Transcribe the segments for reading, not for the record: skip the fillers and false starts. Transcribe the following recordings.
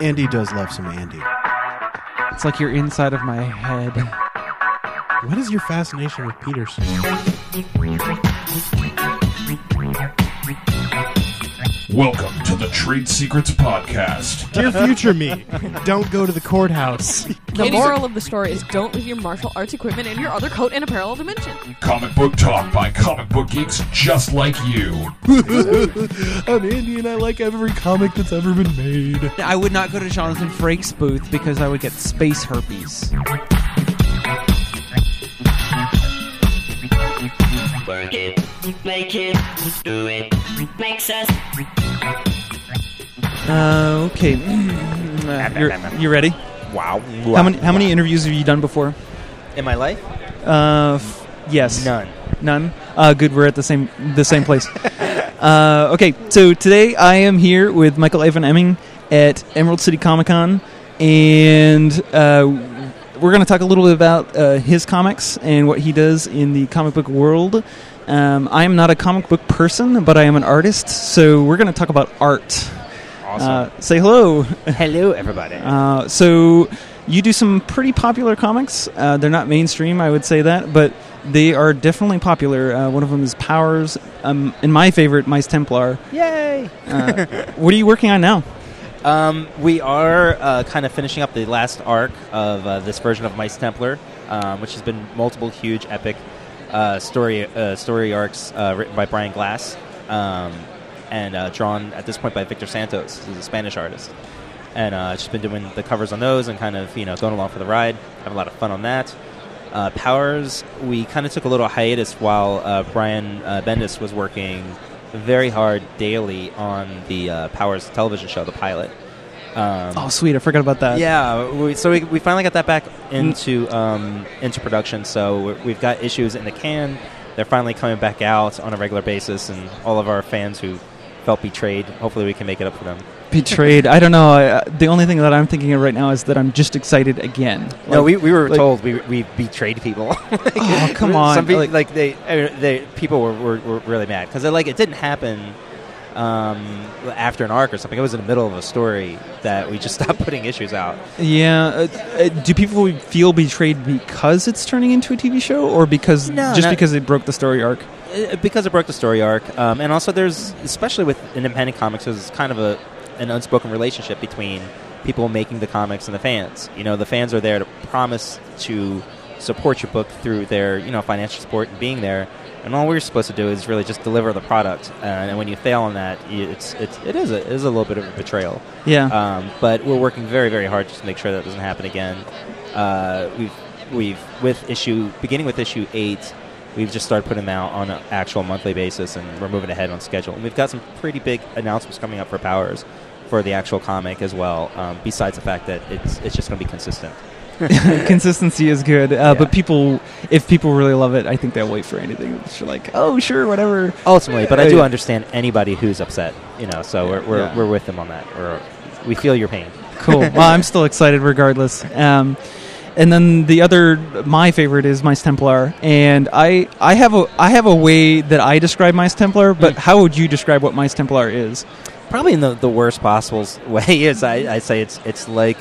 Andy does love some Andy. It's like you're inside of my head. What is your fascination with Peterson? Welcome to the Trade Secrets Podcast. Dear future me, don't go to the courthouse. The moral of the story is don't leave your martial arts equipment and your other coat in a parallel dimension. Comic book talk by comic book geeks just like you. I'm Andy and I like every comic that's ever been made. I would not go to Jonathan Frakes' booth because I would get space herpes. Work it, make it, do it, makes us... Okay. You ready? Wow. How many interviews have you done before? In my life? Yes. None? Good, we're at the same place. Okay, so today I am here with Michael Avon Oeming at Emerald City Comic Con, and we're going to talk a little bit about his comics and what he does in the comic book world. I am not a comic book person, but I am an artist, so we're going to talk about art. Awesome. Say hello. Hello, everybody. So you do some pretty popular comics. They're not mainstream, I would say that, but they are definitely popular. One of them is Powers, and my favorite, Mice Templar. Yay! What are you working on now? We are kind of finishing up the last arc of this version of Mice Templar, which has been multiple huge epic story arcs written by Brian Glass and drawn at this point by Victor Santos, who's a Spanish artist. And I've just been doing the covers on those and kind of going along for the ride. Have a lot of fun on that. Powers, we kind of took a little hiatus while Brian Bendis was working very hard daily on the Powers television show, the pilot. Oh, sweet. I forgot about that. Yeah. So we finally got that back into production. So we've got issues in the can. They're finally coming back out on a regular basis. And all of our fans who felt betrayed, hopefully we can make it up for them. Betrayed? I don't know. The only thing that I'm thinking of right now is that I'm just excited again. Like, no, we were told we betrayed people. Like, oh, come on. Some people, like they people were really mad because it didn't happen after an arc or something. It was in the middle of a story that we just stopped putting issues out. Yeah. Do people feel betrayed because it's turning into a TV show or because because it broke the story arc? Because it broke the story arc. And also there's, especially with independent comics, there's kind of an unspoken relationship between people making the comics and the fans. The fans are there to promise to support your book through their, financial support and being there. And all we're supposed to do is really just deliver the product. And when you fail on that, it is a little bit of a betrayal. Yeah. But we're working very, very hard just to make sure that doesn't happen again. Beginning with issue 8. We've just started putting them out on an actual monthly basis, and we're moving ahead on schedule. And we've got some pretty big announcements coming up for Powers for the actual comic as well, besides the fact that it's just going to be consistent. Consistency is good, yeah. But if people really love it, I think they'll wait for anything. It's like, oh, sure, whatever. Ultimately, but I do understand anybody who's upset, so we're with them on that. We feel your pain. Cool. Well, I'm still excited regardless. And then my favorite is Mice Templar, and I have a way that I describe Mice Templar, but how would you describe what Mice Templar is? Probably in the worst possible way is I say it's like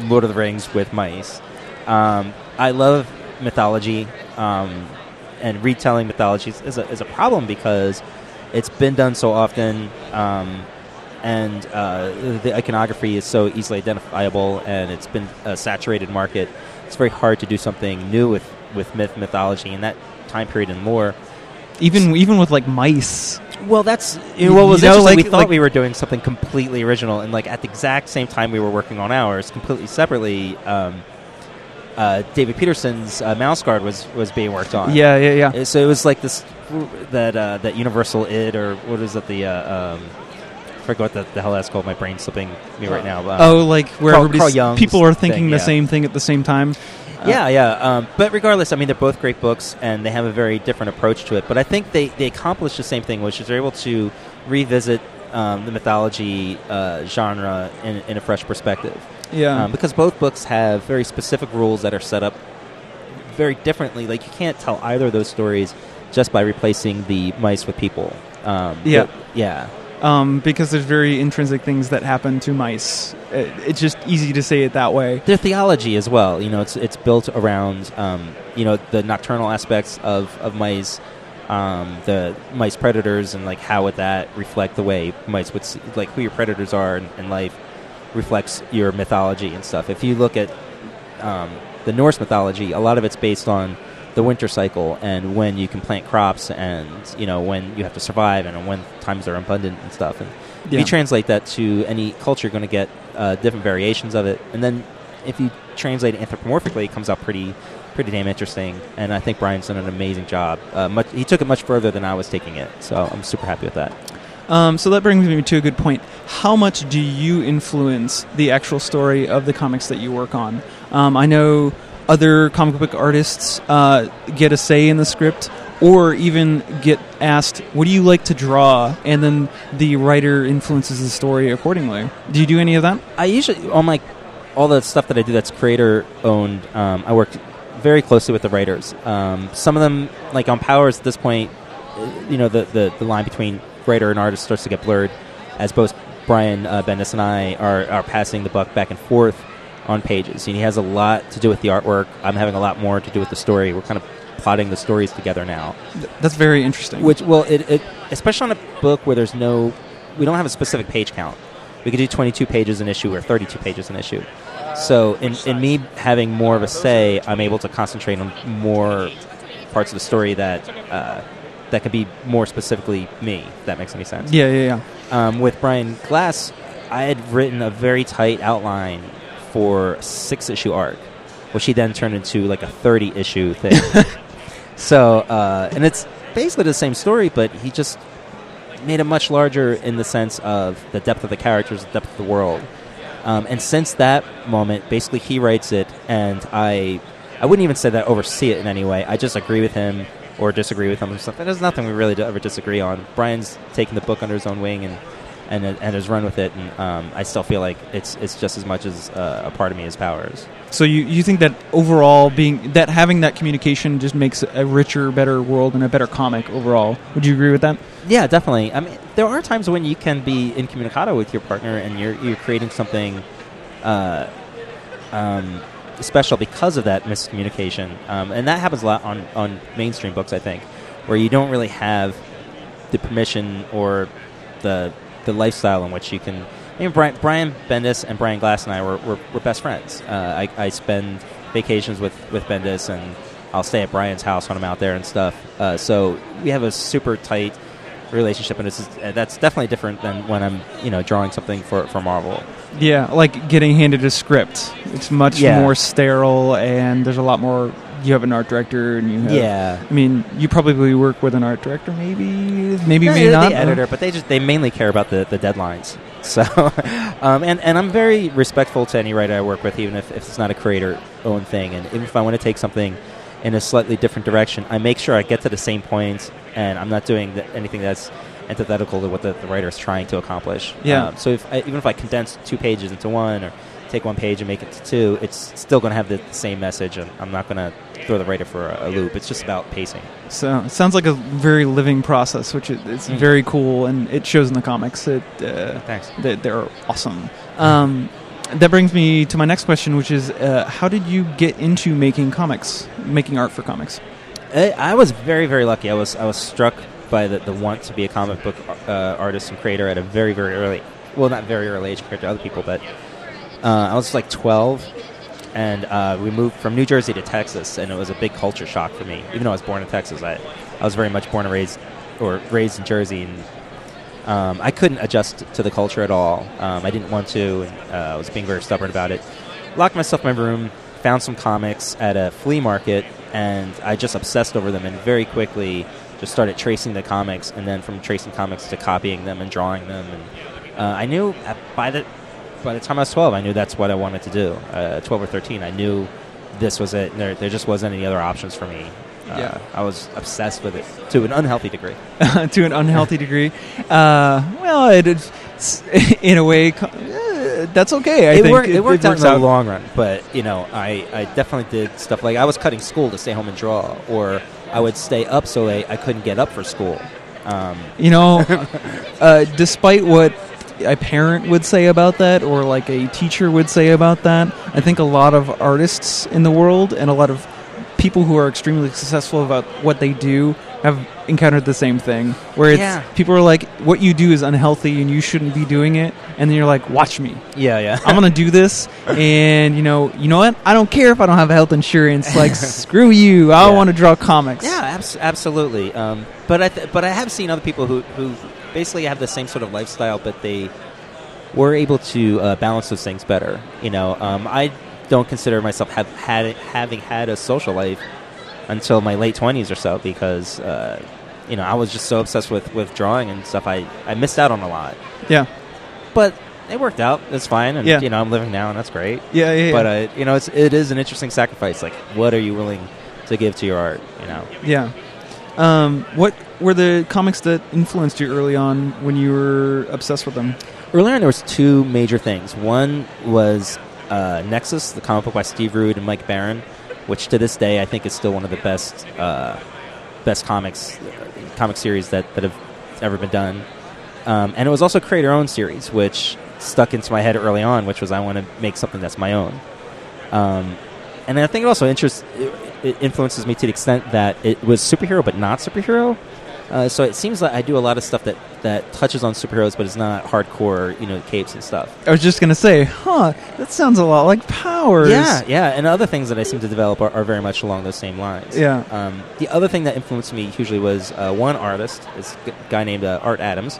Lord of the Rings with mice. I love mythology, and retelling mythology is a problem because it's been done so often, and the iconography is so easily identifiable, and it's been a saturated market. It's very hard to do something new with mythology in that time period and lore. Even with like mice. Well, that's what was interesting. We thought we were doing something completely original, and at the exact same time we were working on ours completely separately. David Peterson's Mouse Guard was being worked on. Yeah. So it was like this that Universal id, or what is it? I forgot what the hell that's called. My brain's slipping me right now. Where people are thinking the same thing at the same time. But regardless, they're both great books, and they have a very different approach to it. But I think they accomplish the same thing, which is they're able to revisit the mythology genre in a fresh perspective. Yeah. Because both books have very specific rules that are set up very differently. Like, you can't tell either of those stories just by replacing the mice with people. Yeah. because there's very intrinsic things that happen to mice. It's just easy to say it that way. Their theology as well, it's built around, the nocturnal aspects of mice, the mice predators, and like how would that reflect the way mice would see, like who your predators are in life reflects your mythology and stuff. If you look at the Norse mythology, a lot of it's based on the winter cycle and when you can plant crops and when you have to survive and when times are abundant and stuff. And if you translate that to any culture, you're going to get different variations of it. And then if you translate it anthropomorphically, it comes out pretty damn interesting. And I think Brian's done an amazing job. He took it much further than I was taking it, so I'm super happy with that. So that brings me to a good point. How much do you influence the actual story of the comics that you work on? I know other comic book artists get a say in the script, or even get asked, what do you like to draw? And then the writer influences the story accordingly. Do you do any of that? I usually, on like all the stuff that I do that's creator-owned, I work very closely with the writers. Some of them, like on Powers at this point, the line between writer and artist starts to get blurred, as both Brian Bendis and I are passing the buck back and forth on pages. And he has a lot to do with the artwork. I'm having a lot more to do with the story. We're kind of plotting the stories together now. That's very interesting. It especially on a book where we don't have a specific page count. We could do 22 pages an issue or 32 pages an issue. So in me having more of a say, I'm able to concentrate on more parts of the story that could be more specifically me, if that makes any sense. Yeah. With Brian Glass, I had written a very tight outline for a 6-issue arc, which he then turned into like a 30-issue thing. So it's basically the same story, but he just made it much larger in the sense of the depth of the characters, the depth of the world. And since that moment, basically he writes it, and I wouldn't even say that I oversee it in any way. I just agree with him or disagree with him or something. There's nothing we really ever disagree on. Brian's taken the book under his own wing and has run with it, and I still feel like it's just as much as a part of me as Powers. So you think that overall having that communication just makes a richer, better world and a better comic overall. Would you agree with that? Yeah, definitely. I mean, there are times when you can be incommunicado with your partner and you're creating something special because of that miscommunication. And that happens a lot on mainstream books, I think, where you don't really have the permission or the lifestyle in which you can. Brian Bendis and Brian Glass and I were best friends. I spend vacations with Bendis, and I'll stay at Brian's house when I'm out there and stuff. So we have a super tight relationship, and that's definitely different than when I'm drawing something for Marvel. Yeah, like getting handed a script. It's much more sterile, and there's a lot more. You have an art director, and you have... Yeah. I mean, you probably work with an art director, maybe yeah, maybe not. The editor, but they mainly care about the deadlines. So, and I'm very respectful to any writer I work with, even if it's not a creator-owned thing. And even if I want to take something in a slightly different direction, I make sure I get to the same point, and I'm not doing anything that's antithetical to what the writer is trying to accomplish. Yeah. So even if I condense 2 pages into one, or take one page and make it to 2, it's still going to have the same message, and I'm not going to throw the writer for a loop. It's just about pacing. So it sounds like a very living process, which it's very cool, and it shows in the comics. Thanks. They're awesome. That brings me to my next question, which is how did you get into making art for comics? I was very, very lucky. I was struck by the want to be a comic book artist and creator at a very, very early... Well, not very early age compared to other people, but... I was like 12, and we moved from New Jersey to Texas, and it was a big culture shock for me. Even though I was born in Texas, I was very much raised in Jersey, and I couldn't adjust to the culture at all. I didn't want to, and I was being very stubborn about it. Locked myself in my room, found some comics at a flea market, and I just obsessed over them, and very quickly just started tracing the comics, and then from tracing comics to copying them and drawing them. And I knew by the time I was 12, I knew that's what I wanted to do. 12 or 13, I knew this was it. There just wasn't any other options for me. I was obsessed with it to an unhealthy degree. Well, it's in a way, that's okay. I think it worked out in the long run. But, I definitely did stuff like I was cutting school to stay home and draw, or I would stay up so late I couldn't get up for school. You know, despite what a parent would say about that, or like a teacher would say about that, I think a lot of artists in the world and a lot of people who are extremely successful about what they do have encountered the same thing, where it's people are like, what you do is unhealthy and you shouldn't be doing it, and then you're like, watch me. I'm gonna do this, and you know what, I don't care if I don't have health insurance, like screw you, I want to draw comics. Absolutely. But I have seen other people who basically have the same sort of lifestyle, but they were able to balance those things better. I don't consider myself having had a social life until my late 20s or so, because I was just so obsessed with drawing and stuff, I missed out on a lot. Yeah, but it worked out. It's fine, and I'm living now, and that's great. But it is an interesting sacrifice. Like, what are you willing to give to your art? What were the comics that influenced you early on when you were obsessed with them? Early on, there was two major things. One was Nexus, the comic book by Steve Rude and Mike Barron, which to this day I think is still one of the best comic series that have ever been done. And it was also create your own series, which stuck into my head early on, which was I want to make something that's my own. And I think it also influences me to the extent that it was superhero but not superhero. So it seems like I do a lot of stuff that touches on superheroes, but it's not hardcore, capes and stuff. I was just going to say, that sounds a lot like Powers. Yeah, and other things that I seem to develop are very much along those same lines. Yeah. The other thing that influenced me hugely was one artist, this guy named Art Adams,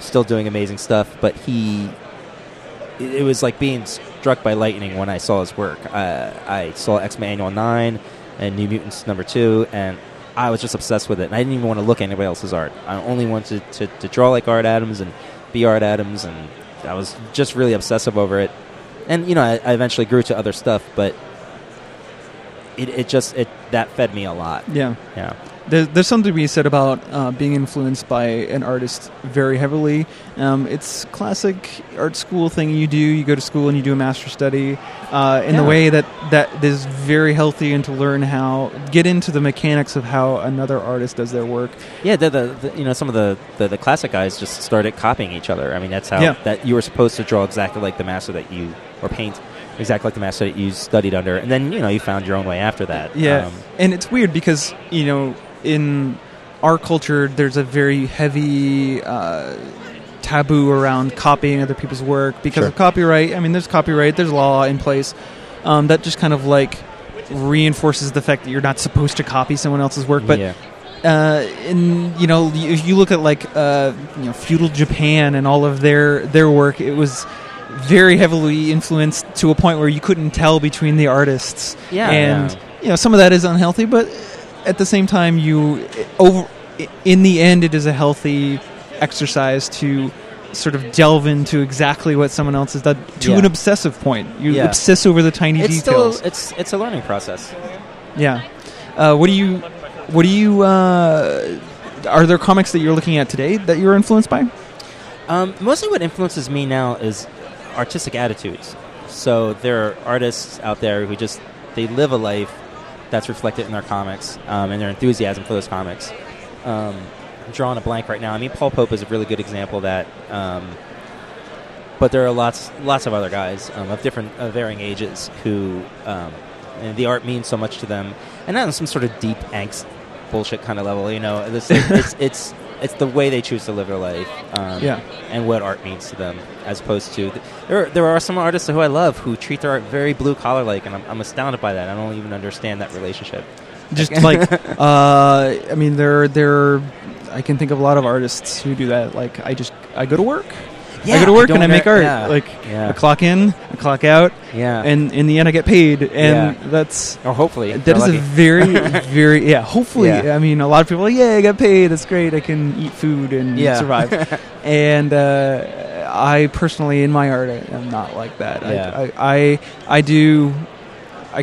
still doing amazing stuff, but it was like being struck by lightning when I saw his work. I saw X-Men Annual 9 and New Mutants Number 2, and I was just obsessed with it, and I didn't even want to look at anybody else's art. I only wanted to draw like Art Adams and be Art Adams, and I was just really obsessive over it. And I eventually grew to other stuff, but it fed me a lot. Yeah. There's something to be said about being influenced by an artist very heavily. It's classic art school thing you do. You go to school and you do a master's study in the way that is very healthy, and to learn how get into the mechanics of how another artist does their work. Yeah, some of the classic guys just started copying each other. I mean, that's how that you were supposed to draw exactly like the master that you or paint. Exactly like the master that you studied under, and then you found your own way after that. Yeah, and it's weird because in our culture, there's a very heavy taboo around copying other people's work because of copyright. I mean, there's copyright, there's law in place that just kind of like reinforces the fact that you're not supposed to copy someone else's work. But if you look at like feudal Japan and all of their work, it was very heavily influenced to a point where you couldn't tell between the artists. Some of that is unhealthy, but at the same time, in the end, it is a healthy exercise to sort of delve into exactly what someone else has done to an obsessive point. You obsess over the tiny details. It's a learning process. Yeah. Are there comics that you're looking at today that you're influenced by? Mostly what influences me now is artistic attitudes. So there are artists out there who they live a life that's reflected in their comics and their enthusiasm for those comics. I'm drawing a blank right now. I mean, Paul Pope is a really good example of that. But there are lots of other guys of different varying ages who the art means so much to them, and not on some sort of deep angst bullshit kind of level. It's the way they choose to live their life, and what art means to them, as opposed to there are some artists who I love who treat their art very blue collar like, and I'm astounded by that. I don't even understand that relationship. Just like I mean, there I can think of a lot of artists who do that. Like I go to work. Yeah, I go to work and I make art. Yeah. I clock in, I clock out, and in the end I get paid. And that's... Or hopefully. That is lucky. A very, very... Yeah, hopefully. Yeah. I mean, a lot of people are like, I got paid, that's great, I can eat food and survive. And I personally, in my art, I'm not like that. Yeah. I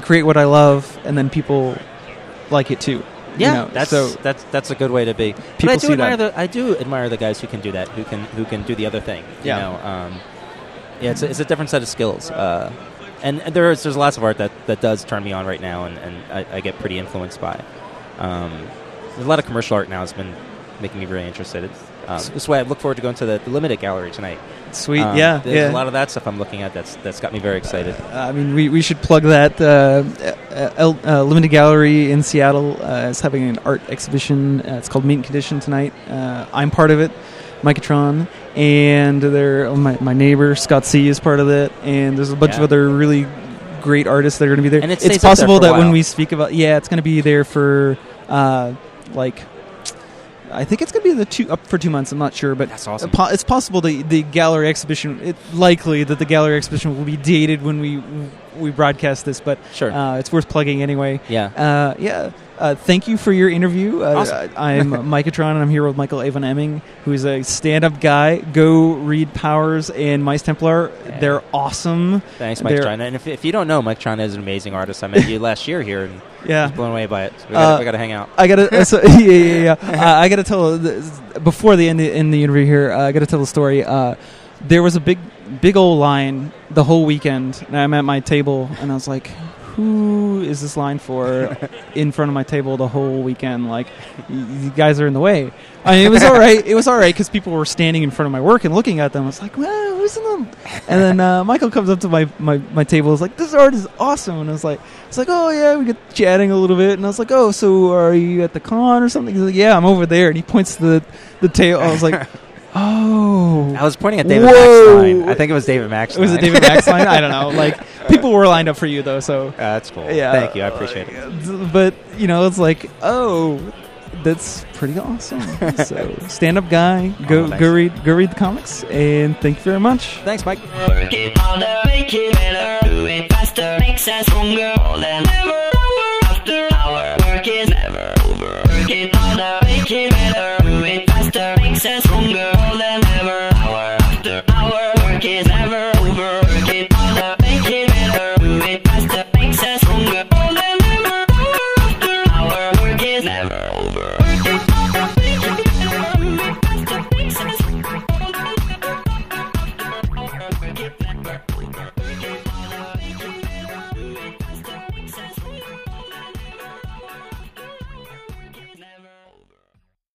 create what I love, and then people like it too. Yeah, that's a good way to be. But I do admire the guys who can do that, who can do the other thing. It's a different set of skills. And there's lots of art that does turn me on right now, and I get pretty influenced by. A lot of commercial art now has been making me very interested. This is why I look forward to going to the Limited Gallery tonight. Sweet, yeah. There's a lot of that stuff I'm looking at that's got me very excited. I mean, we should plug that. Limited Gallery in Seattle is having an art exhibition. It's called Meet and Condition tonight. I'm part of it, Mikatron, and my neighbor, Scott C, is part of it, and there's a bunch of other really great artists that are going to be there. And it's possible that when we speak about... Yeah, it's going to be there for, I think it's going to be up for 2 months. I'm not sure, but that's awesome. It's possible the gallery exhibition. It's likely that the gallery exhibition will be dated when we broadcast this, but sure, it's worth plugging anyway. Yeah, yeah. Thank you for your interview. Awesome. I'm Mikatron, and I'm here with Michael Avon Oeming, who is a stand-up guy. Go read Powers and Mice Templar. Yeah. They're awesome. Thanks, Mikatron. And if you don't know, Mikatron is an amazing artist. I met you last year here, and I was blown away by it. So we got to hang out. I got to tell before the end of the interview here. I got to tell the story. There was a big old line the whole weekend, and I'm at my table, and I was like, who is this line for in front of my table the whole weekend? Like, you guys are in the way. I mean, it was all right. It was all right because people were standing in front of my work and looking at them. I was like, well, who's in them? And then Michael comes up to my table. He's like, this art is awesome. And I was like, oh, yeah, we get chatting a little bit. And I was like, oh, so are you at the con or something? He's like, yeah, I'm over there. And he points to the table. I was like, oh. I was pointing at David Mack's line. I think it was David Mack's line. Was it David Mack's line? I don't know. Like, people were lined up for you, though, so. That's cool. Yeah, thank you. I appreciate it. But, it's like, oh, that's pretty awesome. So, stand-up guy, go read the comics, and thank you very much. Thanks, Mike. Work it harder, make it better. Do it faster, makes us stronger than ever. After hour, work is never over. Work it harder, make it better. Do it faster, makes us stronger. Hour after hour, work is never over. Work it harder, make it better. Do it